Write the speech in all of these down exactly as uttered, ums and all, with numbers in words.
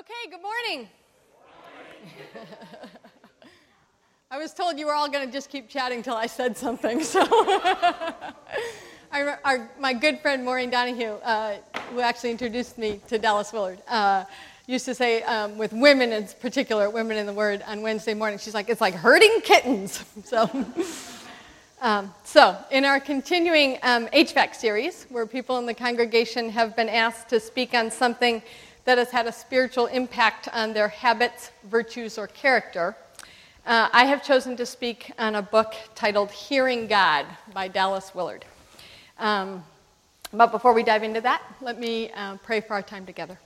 Okay, good morning. Good morning. I was told you were all going to just keep chatting till I said something. So, I, our, my good friend Maureen Donahue, uh, who actually introduced me to Dallas Willard, uh, used to say um, with women in particular, women in the Word, on Wednesday morning, she's like, it's like herding kittens. So, um, so in our continuing um, H V A C series, where people in the congregation have been asked to speak on something that has had a spiritual impact on their habits, virtues, or character, uh, I have chosen to speak on a book titled Hearing God by Dallas Willard. Um, but before we dive into that, let me uh, pray for our time together.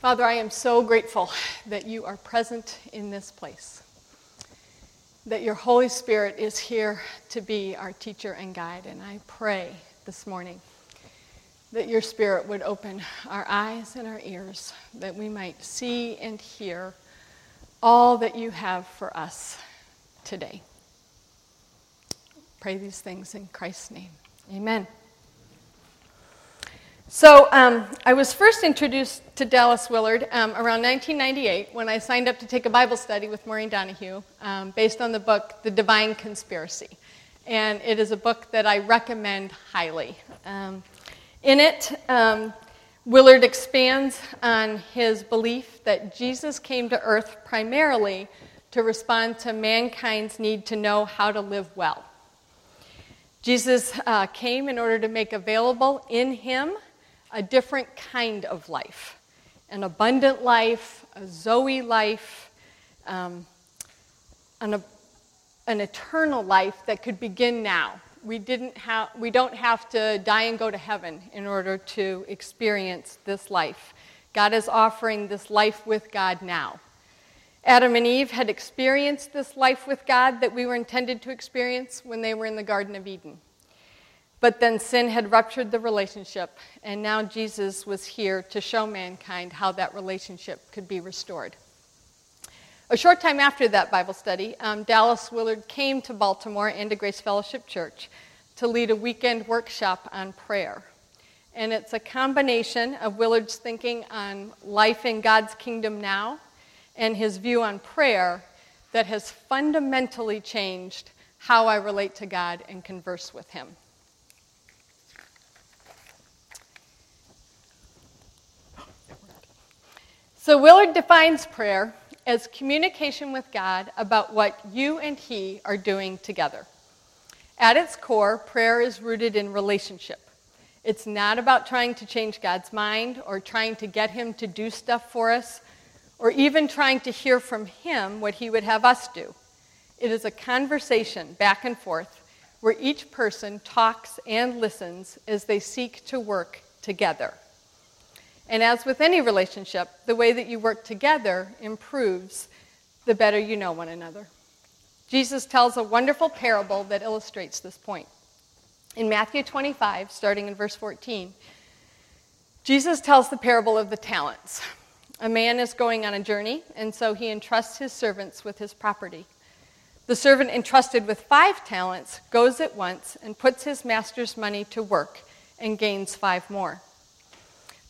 Father, I am so grateful that you are present in this place, that your Holy Spirit is here to be our teacher and guide, and I pray this morning that your Spirit would open our eyes and our ears, that we might see and hear all that you have for us today. Pray these things in Christ's name. Amen. So um, I was first introduced to Dallas Willard um, around nineteen ninety-eight when I signed up to take a Bible study with Maureen Donahue um, based on the book The Divine Conspiracy. And it is a book that I recommend highly. Um, In it, um, Willard expands on his belief that Jesus came to earth primarily to respond to mankind's need to know how to live well. Jesus uh, came in order to make available in him a different kind of life, an abundant life, a Zoe life, um, an, an eternal life that could begin now. We didn't have. We don't have to die and go to heaven in order to experience this life. God is offering this life with God now. Adam and Eve had experienced this life with God that we were intended to experience when they were in the Garden of Eden. But then sin had ruptured the relationship, and now Jesus was here to show mankind how that relationship could be restored. A short time after that Bible study, um, Dallas Willard came to Baltimore and to Grace Fellowship Church to lead a weekend workshop on prayer. And it's a combination of Willard's thinking on life in God's kingdom now and his view on prayer that has fundamentally changed how I relate to God and converse with him. So Willard defines prayer as communication with God about what you and he are doing together. At its core, prayer is rooted in relationship. It's not about trying to change God's mind or trying to get him to do stuff for us or even trying to hear from him what he would have us do. It is a conversation back and forth where each person talks and listens as they seek to work together. And as with any relationship, the way that you work together improves the better you know one another. Jesus tells a wonderful parable that illustrates this point. In Matthew twenty-five, starting in verse fourteen, Jesus tells the parable of the talents. A man is going on a journey, and so he entrusts his servants with his property. The servant entrusted with five talents goes at once and puts his master's money to work and gains five more.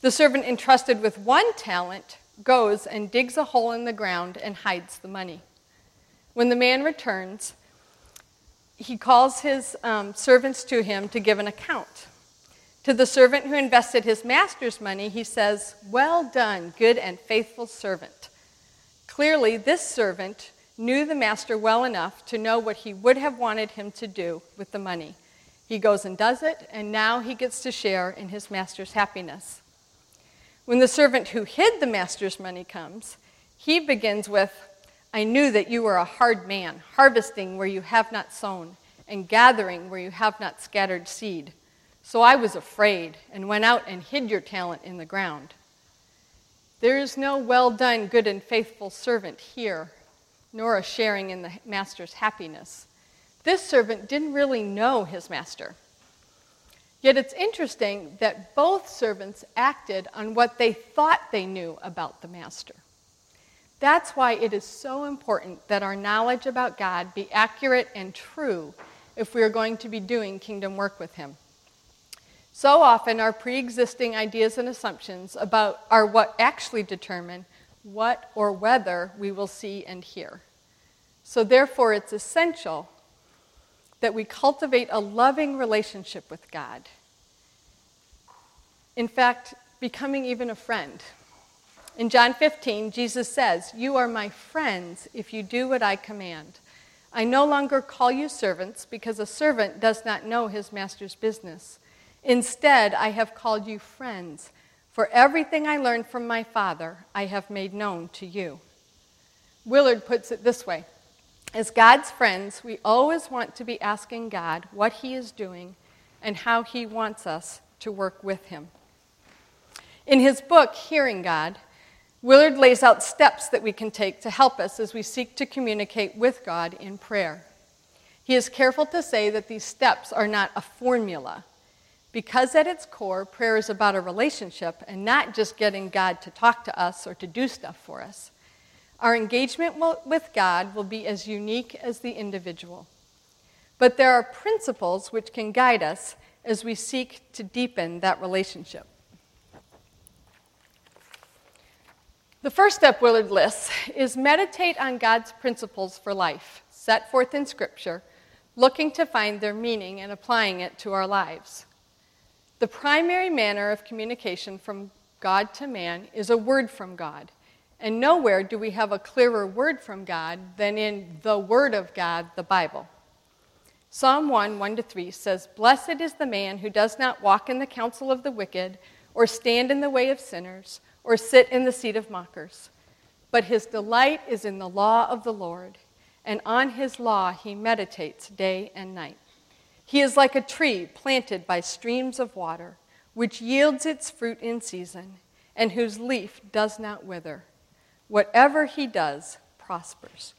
The servant entrusted with one talent goes and digs a hole in the ground and hides the money. When the man returns, he calls his um, servants to him to give an account. To the servant who invested his master's money, he says, "Well done, good and faithful servant." Clearly, this servant knew the master well enough to know what he would have wanted him to do with the money. He goes and does it, and now he gets to share in his master's happiness. When the servant who hid the master's money comes, he begins with, "I knew that you were a hard man, harvesting where you have not sown, and gathering where you have not scattered seed. So I was afraid, and went out and hid your talent in the ground." There is no well done, good and faithful servant here, nor a sharing in the master's happiness. This servant didn't really know his master. Yet it's interesting that both servants acted on what they thought they knew about the master. That's why it is so important that our knowledge about God be accurate and true if we are going to be doing kingdom work with him. So often our pre-existing ideas and assumptions about are what actually determine what or whether we will see and hear. So therefore it's essential that we cultivate a loving relationship with God. In fact, becoming even a friend. In John fifteen, Jesus says, "You are my friends if you do what I command. I no longer call you servants because a servant does not know his master's business. Instead, I have called you friends, for everything I learned from my Father I have made known to you." Willard puts it this way: as God's friends, we always want to be asking God what he is doing and how he wants us to work with him. In his book, Hearing God, Willard lays out steps that we can take to help us as we seek to communicate with God in prayer. He is careful to say that these steps are not a formula, because at its core, prayer is about a relationship and not just getting God to talk to us or to do stuff for us. Our engagement with God will be as unique as the individual. But there are principles which can guide us as we seek to deepen that relationship. The first step Willard lists is meditate on God's principles for life, set forth in Scripture, looking to find their meaning and applying it to our lives. The primary manner of communication from God to man is a word from God. And nowhere do we have a clearer word from God than in the Word of God, the Bible. Psalm one, one to three says, "Blessed is the man who does not walk in the counsel of the wicked, or stand in the way of sinners, or sit in the seat of mockers. But his delight is in the law of the Lord, and on his law he meditates day and night. He is like a tree planted by streams of water, which yields its fruit in season, and whose leaf does not wither. Whatever he does prospers."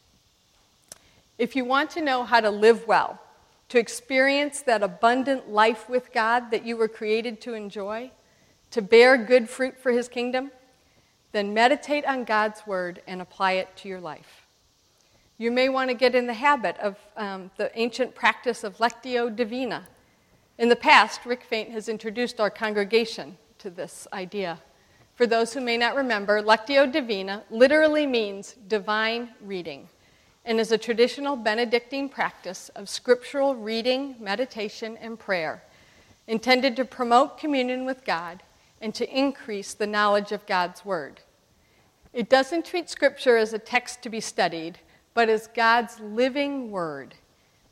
If you want to know how to live well, to experience that abundant life with God that you were created to enjoy, to bear good fruit for his kingdom, then meditate on God's word and apply it to your life. You may want to get in the habit of um, the ancient practice of Lectio Divina. In the past, Rick Faint has introduced our congregation to this idea. For those who may not remember, Lectio Divina literally means divine reading and is a traditional Benedictine practice of scriptural reading, meditation, and prayer intended to promote communion with God and to increase the knowledge of God's Word. It doesn't treat Scripture as a text to be studied, but as God's living Word.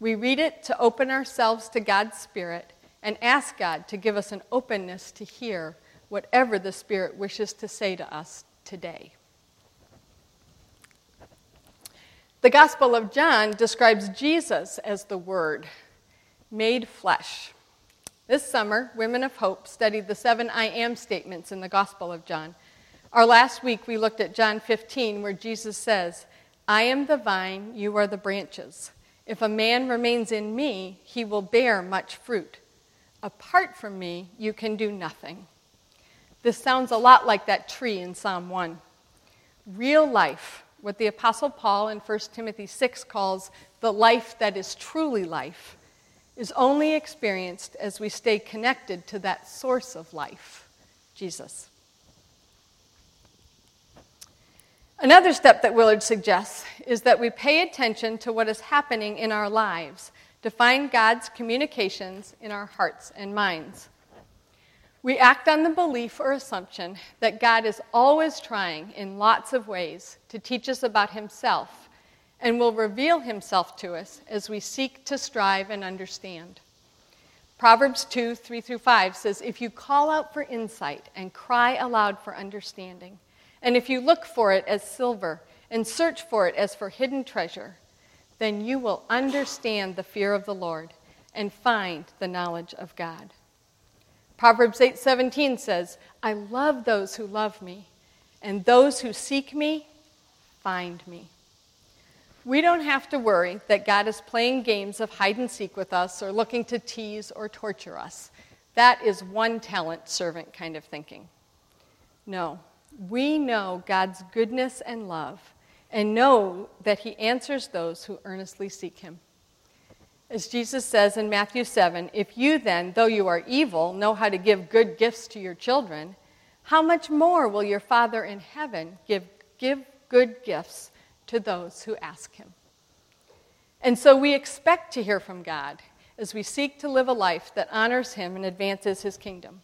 We read it to open ourselves to God's Spirit and ask God to give us an openness to hear whatever the Spirit wishes to say to us today. The Gospel of John describes Jesus as the Word, made flesh. This summer, Women of Hope studied the seven I am statements in the Gospel of John. Our last week, we looked at John fifteen, where Jesus says, "I am the vine, you are the branches. If a man remains in me, he will bear much fruit. Apart from me, you can do nothing." This sounds a lot like that tree in Psalm one. Real life, what the Apostle Paul in First Timothy six calls the life that is truly life, is only experienced as we stay connected to that source of life, Jesus. Another step that Willard suggests is that we pay attention to what is happening in our lives to find God's communications in our hearts and minds. We act on the belief or assumption that God is always trying in lots of ways to teach us about himself and will reveal himself to us as we seek to strive and understand. Proverbs two, three through five says, "If you call out for insight and cry aloud for understanding, and if you look for it as silver and search for it as for hidden treasure, then you will understand the fear of the Lord and find the knowledge of God." Proverbs eight seventeen says, "I love those who love me, and those who seek me find me." We don't have to worry that God is playing games of hide and seek with us or looking to tease or torture us. That is one talent servant kind of thinking. No, we know God's goodness and love and know that he answers those who earnestly seek him. As Jesus says in Matthew seven, if you then, though you are evil, know how to give good gifts to your children, how much more will your Father in heaven give, give good gifts to those who ask him? And so we expect to hear from God as we seek to live a life that honors him and advances his kingdom.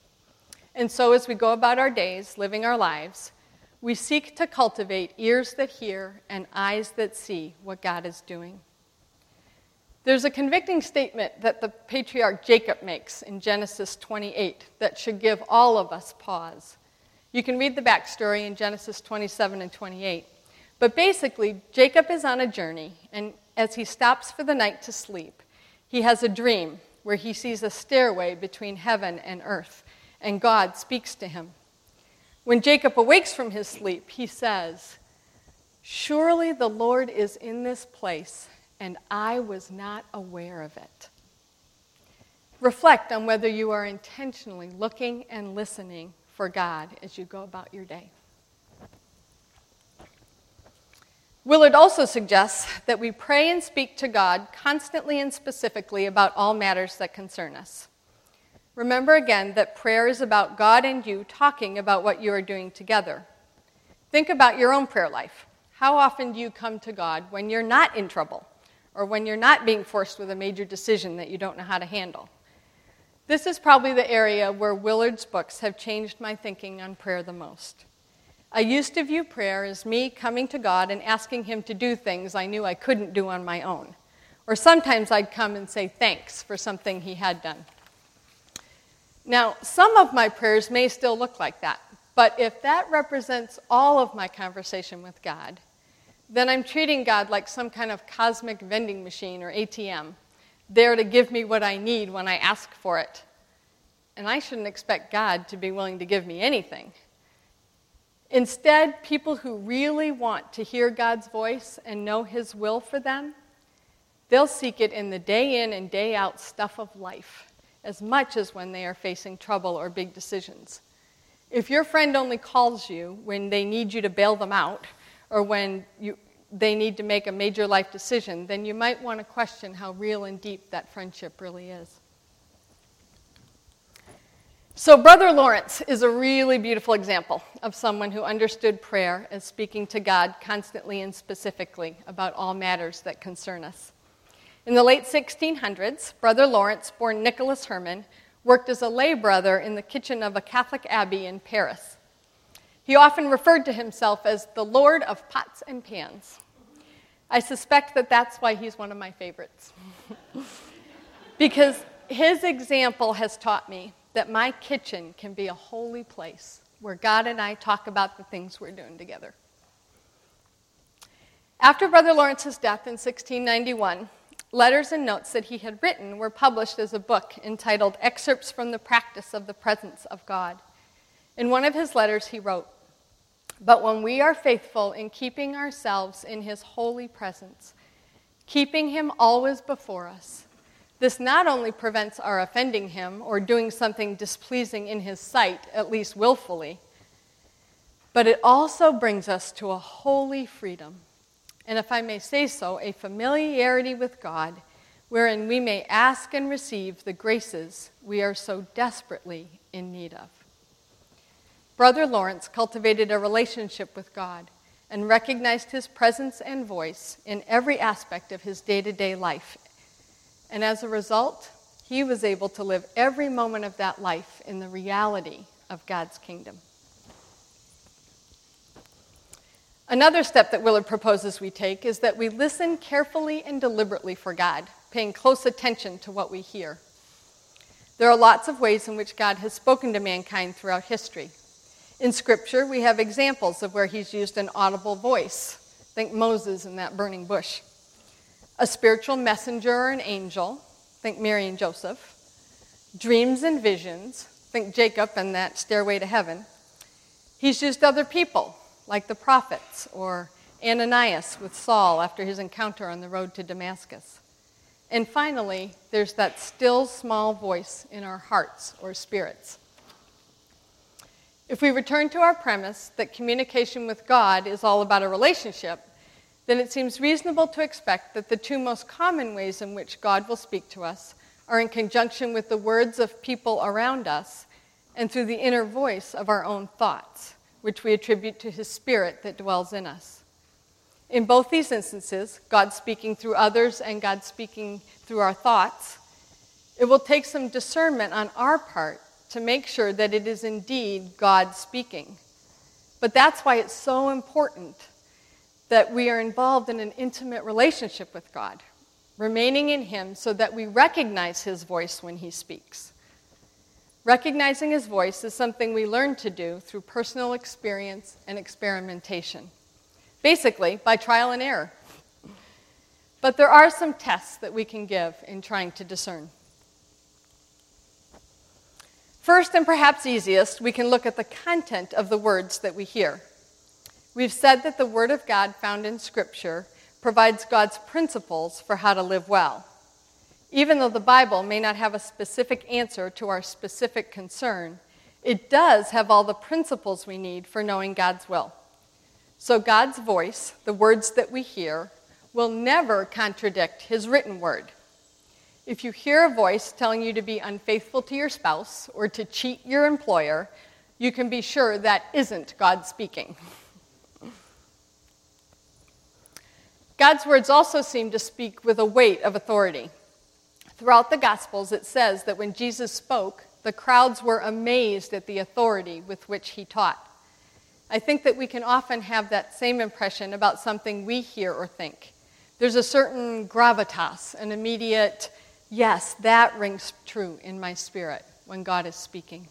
And so as we go about our days, living our lives, we seek to cultivate ears that hear and eyes that see what God is doing. There's a convicting statement that the patriarch Jacob makes in Genesis twenty-eight that should give all of us pause. You can read the backstory in Genesis twenty-seven and twenty-eight. But basically, Jacob is on a journey, and as he stops for the night to sleep, he has a dream where he sees a stairway between heaven and earth, and God speaks to him. When Jacob awakes from his sleep, he says, "Surely the Lord is in this place, and I was not aware of it." Reflect on whether you are intentionally looking and listening for God as you go about your day. Willard also suggests that we pray and speak to God constantly and specifically about all matters that concern us. Remember again that prayer is about God and you talking about what you are doing together. Think about your own prayer life. How often do you come to God when you're not in trouble or when you're not being forced with a major decision that you don't know how to handle? This is probably the area where Willard's books have changed my thinking on prayer the most. I used to view prayer as me coming to God and asking him to do things I knew I couldn't do on my own. Or sometimes I'd come and say thanks for something he had done. Now, some of my prayers may still look like that, but if that represents all of my conversation with God, then I'm treating God like some kind of cosmic vending machine or A T M, there to give me what I need when I ask for it. And I shouldn't expect God to be willing to give me anything. Instead, people who really want to hear God's voice and know his will for them, they'll seek it in the day in and day out stuff of life, as much as when they are facing trouble or big decisions. If your friend only calls you when they need you to bail them out or when you, they need to make a major life decision, then you might want to question how real and deep that friendship really is. So Brother Lawrence is a really beautiful example of someone who understood prayer as speaking to God constantly and specifically about all matters that concern us. In the late sixteen hundreds, Brother Lawrence, born Nicholas Herman, worked as a lay brother in the kitchen of a Catholic abbey in Paris. He often referred to himself as the Lord of Pots and Pans. I suspect that that's why he's one of my favorites. Because his example has taught me that my kitchen can be a holy place where God and I talk about the things we're doing together. After Brother Lawrence's death in sixteen ninety-one, letters and notes that he had written were published as a book entitled Excerpts from the Practice of the Presence of God. In one of his letters he wrote, "But when we are faithful in keeping ourselves in his holy presence, keeping him always before us, this not only prevents our offending him or doing something displeasing in his sight, at least willfully, but it also brings us to a holy freedom. And if I may say so, a familiarity with God, wherein we may ask and receive the graces we are so desperately in need of." Brother Lawrence cultivated a relationship with God and recognized his presence and voice in every aspect of his day-to-day life. And as a result, he was able to live every moment of that life in the reality of God's kingdom. Another step that Willard proposes we take is that we listen carefully and deliberately for God, paying close attention to what we hear. There are lots of ways in which God has spoken to mankind throughout history. In Scripture, we have examples of where he's used an audible voice. Think Moses in that burning bush. A spiritual messenger or an angel. Think Mary and Joseph. Dreams and visions. Think Jacob and that stairway to heaven. He's used other people, like the prophets, or Ananias with Saul after his encounter on the road to Damascus. And finally, there's that still small voice in our hearts or spirits. If we return to our premise that communication with God is all about a relationship, then it seems reasonable to expect that the two most common ways in which God will speak to us are in conjunction with the words of people around us and through the inner voice of our own thoughts, which we attribute to his spirit that dwells in us. In both these instances, God speaking through others and God speaking through our thoughts, it will take some discernment on our part to make sure that it is indeed God speaking. But that's why it's so important that we are involved in an intimate relationship with God, remaining in him so that we recognize his voice when he speaks. Recognizing his voice is something we learn to do through personal experience and experimentation, basically by trial and error. But there are some tests that we can give in trying to discern. First, and perhaps easiest, we can look at the content of the words that we hear. We've said that the Word of God found in Scripture provides God's principles for how to live well. Even though the Bible may not have a specific answer to our specific concern, it does have all the principles we need for knowing God's will. So God's voice, the words that we hear, will never contradict his written word. If you hear a voice telling you to be unfaithful to your spouse or to cheat your employer, you can be sure that isn't God speaking. God's words also seem to speak with a weight of authority. Throughout the Gospels, it says that when Jesus spoke, the crowds were amazed at the authority with which he taught. I think that we can often have that same impression about something we hear or think. There's a certain gravitas, an immediate, yes, that rings true in my spirit when God is speaking.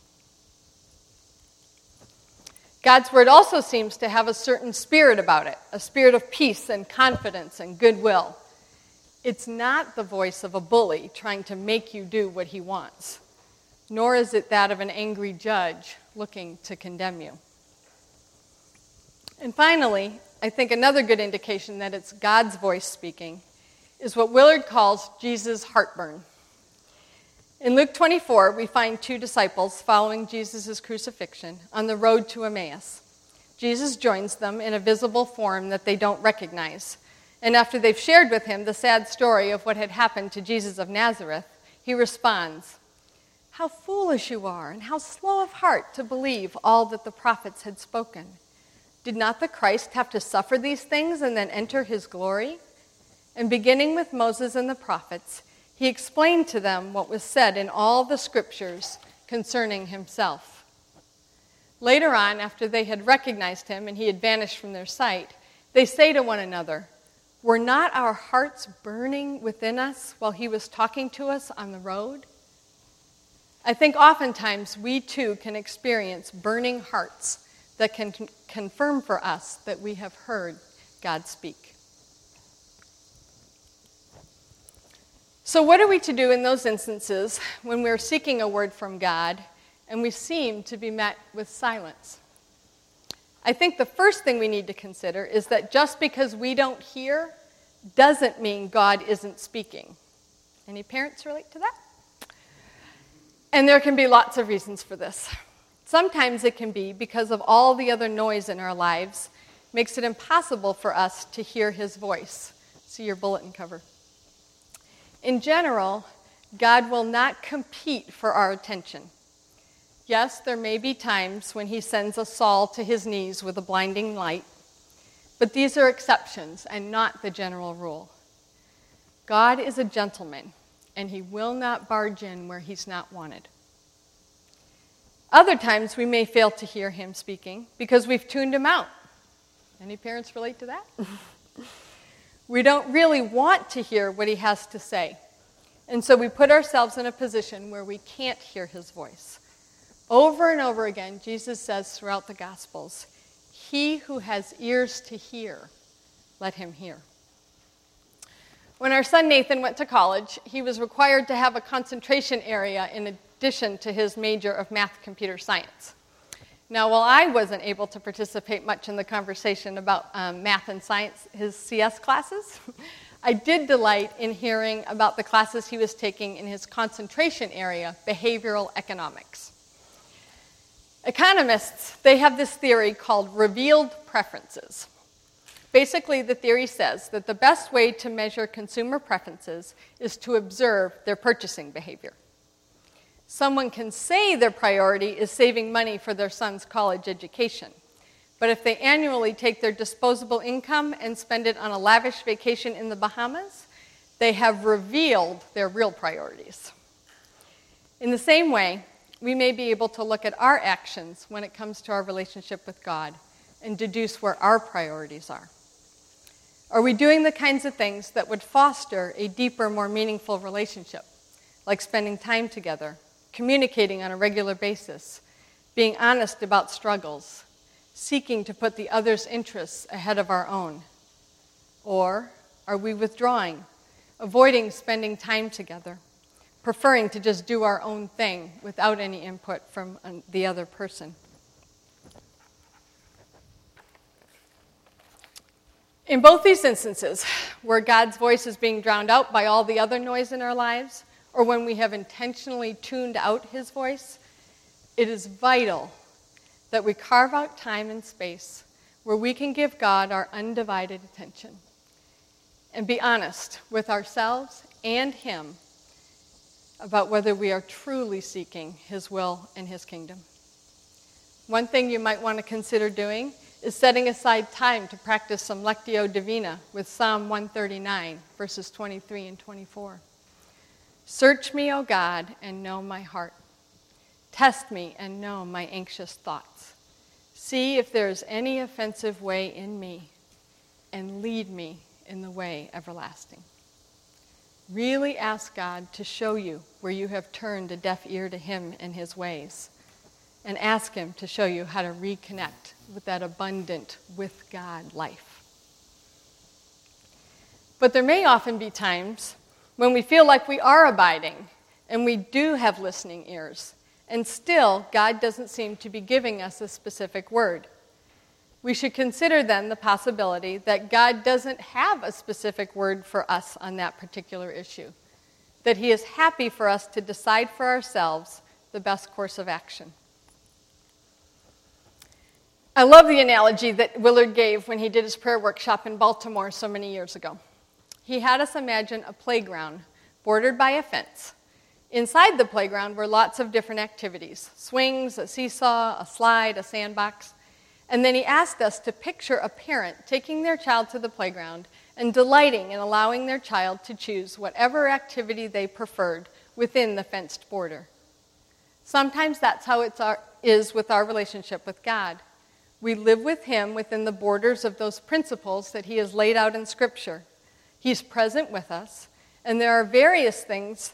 God's word also seems to have a certain spirit about it, a spirit of peace and confidence and goodwill. It's not the voice of a bully trying to make you do what he wants, nor is it that of an angry judge looking to condemn you. And finally, I think another good indication that it's God's voice speaking is what Willard calls Jesus' heartburn. In Luke twenty-four, we find two disciples following Jesus' crucifixion on the road to Emmaus. Jesus joins them in a visible form that they don't recognize. And after they've shared with him the sad story of what had happened to Jesus of Nazareth, he responds, "How foolish you are, and how slow of heart to believe all that the prophets had spoken. Did not the Christ have to suffer these things and then enter his glory?" And beginning with Moses and the prophets, he explained to them what was said in all the scriptures concerning himself. Later on, after they had recognized him and he had vanished from their sight, they say to one another, "Were not our hearts burning within us while he was talking to us on the road?" I think oftentimes we too can experience burning hearts that can confirm for us that we have heard God speak. So what are we to do in those instances when we're seeking a word from God and we seem to be met with silence? I think the first thing we need to consider is that just because we don't hear doesn't mean God isn't speaking. Any parents relate to that? And there can be lots of reasons for this. Sometimes it can be because of all the other noise in our lives makes it impossible for us to hear his voice. See your bulletin cover. In general, God will not compete for our attention. Yes, there may be times when he sends a Saul to his knees with a blinding light, but these are exceptions and not the general rule. God is a gentleman, and he will not barge in where he's not wanted. Other times we may fail to hear him speaking because we've tuned him out. Any parents relate to that? We don't really want to hear what he has to say, and so we put ourselves in a position where we can't hear his voice. Over and over again, Jesus says throughout the Gospels, "He who has ears to hear, let him hear." When our son Nathan went to college, he was required to have a concentration area in addition to his major of math, computer science. Now, while I wasn't able to participate much in the conversation about um, math and science, his C S classes, I did delight in hearing about the classes he was taking in his concentration area, behavioral economics. Economists, they have this theory called revealed preferences. Basically, the theory says that the best way to measure consumer preferences is to observe their purchasing behavior. Someone can say their priority is saving money for their son's college education, but if they annually take their disposable income and spend it on a lavish vacation in the Bahamas, they have revealed their real priorities. In the same way, we may be able to look at our actions when it comes to our relationship with God and deduce where our priorities are. Are we doing the kinds of things that would foster a deeper, more meaningful relationship, like spending time together, communicating on a regular basis, being honest about struggles, seeking to put the other's interests ahead of our own? Or are we withdrawing, avoiding spending time together, preferring to just do our own thing without any input from the other person? In both these instances, where God's voice is being drowned out by all the other noise in our lives, or when we have intentionally tuned out his voice, it is vital that we carve out time and space where we can give God our undivided attention and be honest with ourselves and him about whether we are truly seeking his will and his kingdom. One thing you might want to consider doing is setting aside time to practice some Lectio Divina with Psalm one thirty-nine, verses twenty-three and twenty-four. Search me, O God, and know my heart. Test me and know my anxious thoughts. See if there is any offensive way in me, and lead me in the way everlasting. Really ask God to show you where you have turned a deaf ear to him and his ways, and ask him to show you how to reconnect with that abundant with God life. But there may often be times when we feel like we are abiding and we do have listening ears, and still God doesn't seem to be giving us a specific word. We should consider then the possibility that God doesn't have a specific word for us on that particular issue, that he is happy for us to decide for ourselves the best course of action. I love the analogy that Willard gave when he did his prayer workshop in Baltimore so many years ago. He had us imagine a playground bordered by a fence. Inside the playground were lots of different activities, swings, a seesaw, a slide, a sandbox. And then he asked us to picture a parent taking their child to the playground and delighting in allowing their child to choose whatever activity they preferred within the fenced border. Sometimes that's how it is with our relationship with God. We live with him within the borders of those principles that he has laid out in Scripture. He's present with us, and there are various things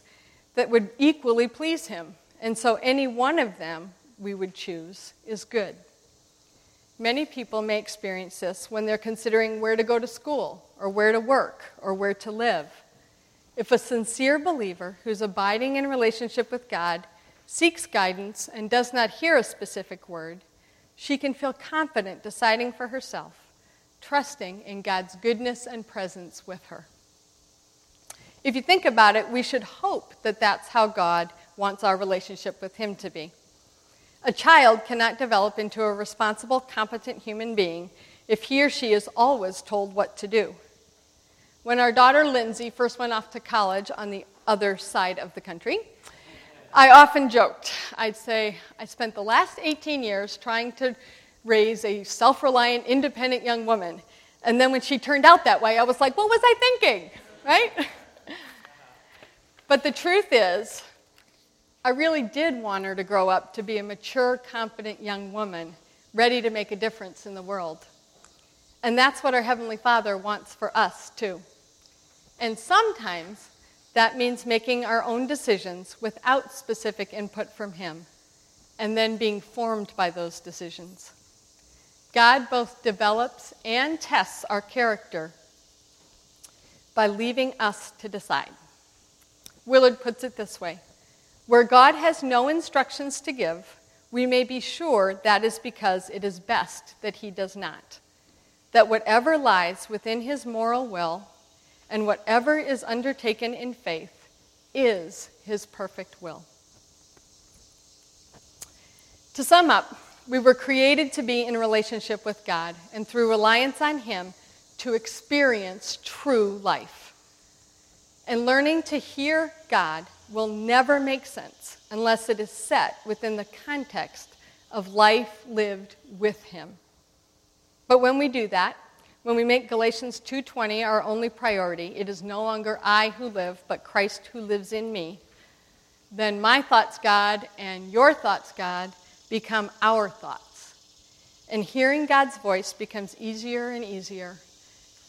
that would equally please him, and so any one of them we would choose is good. Many people may experience this when they're considering where to go to school, or where to work, or where to live. If a sincere believer who's abiding in relationship with God seeks guidance and does not hear a specific word, she can feel confident deciding for herself, trusting in God's goodness and presence with her. If you think about it, we should hope that that's how God wants our relationship with him to be. A child cannot develop into a responsible, competent human being if he or she is always told what to do. When our daughter Lindsay first went off to college on the other side of the country, I often joked. I'd say, I spent the last eighteen years trying to raise a self-reliant, independent young woman. And then when she turned out that way, I was like, what was I thinking, right? But the truth is, I really did want her to grow up to be a mature, competent young woman, ready to make a difference in the world. And that's what our Heavenly Father wants for us, too. And sometimes that means making our own decisions without specific input from him, and then being formed by those decisions. God both develops and tests our character by leaving us to decide. Willard puts it this way: where God has no instructions to give, we may be sure that is because it is best that he does not. That whatever lies within his moral will and whatever is undertaken in faith is his perfect will. To sum up, we were created to be in relationship with God, and through reliance on him, to experience true life. And learning to hear God will never make sense unless it is set within the context of life lived with Him. But when we do that, when we make Galatians two twenty our only priority, it is no longer I who live, but Christ who lives in me, then my thoughts, God, and your thoughts, God, become our thoughts. And hearing God's voice becomes easier and easier,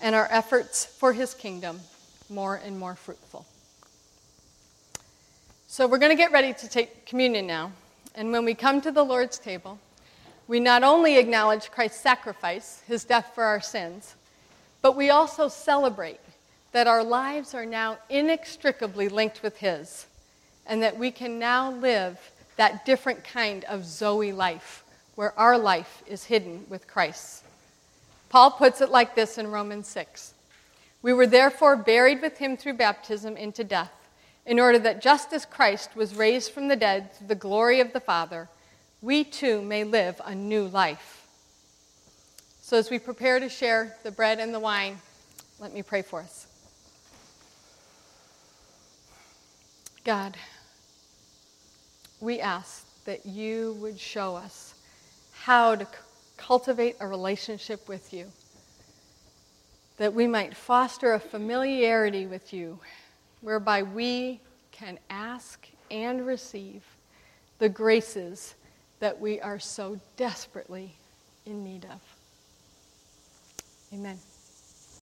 and our efforts for His kingdom more and more fruitful. So we're going to get ready to take communion now. And when we come to the Lord's table, we not only acknowledge Christ's sacrifice, His death for our sins, but we also celebrate that our lives are now inextricably linked with His, and that we can now live that different kind of Zoe life, where our life is hidden with Christ. Paul puts it like this in Romans six. We were therefore buried with Him through baptism into death, in order that just as Christ was raised from the dead to the glory of the Father, we too may live a new life. So as we prepare to share the bread and the wine, let me pray for us. God, we ask that You would show us how to c- cultivate a relationship with You, that we might foster a familiarity with You, whereby we can ask and receive the graces that we are so desperately in need of. Amen.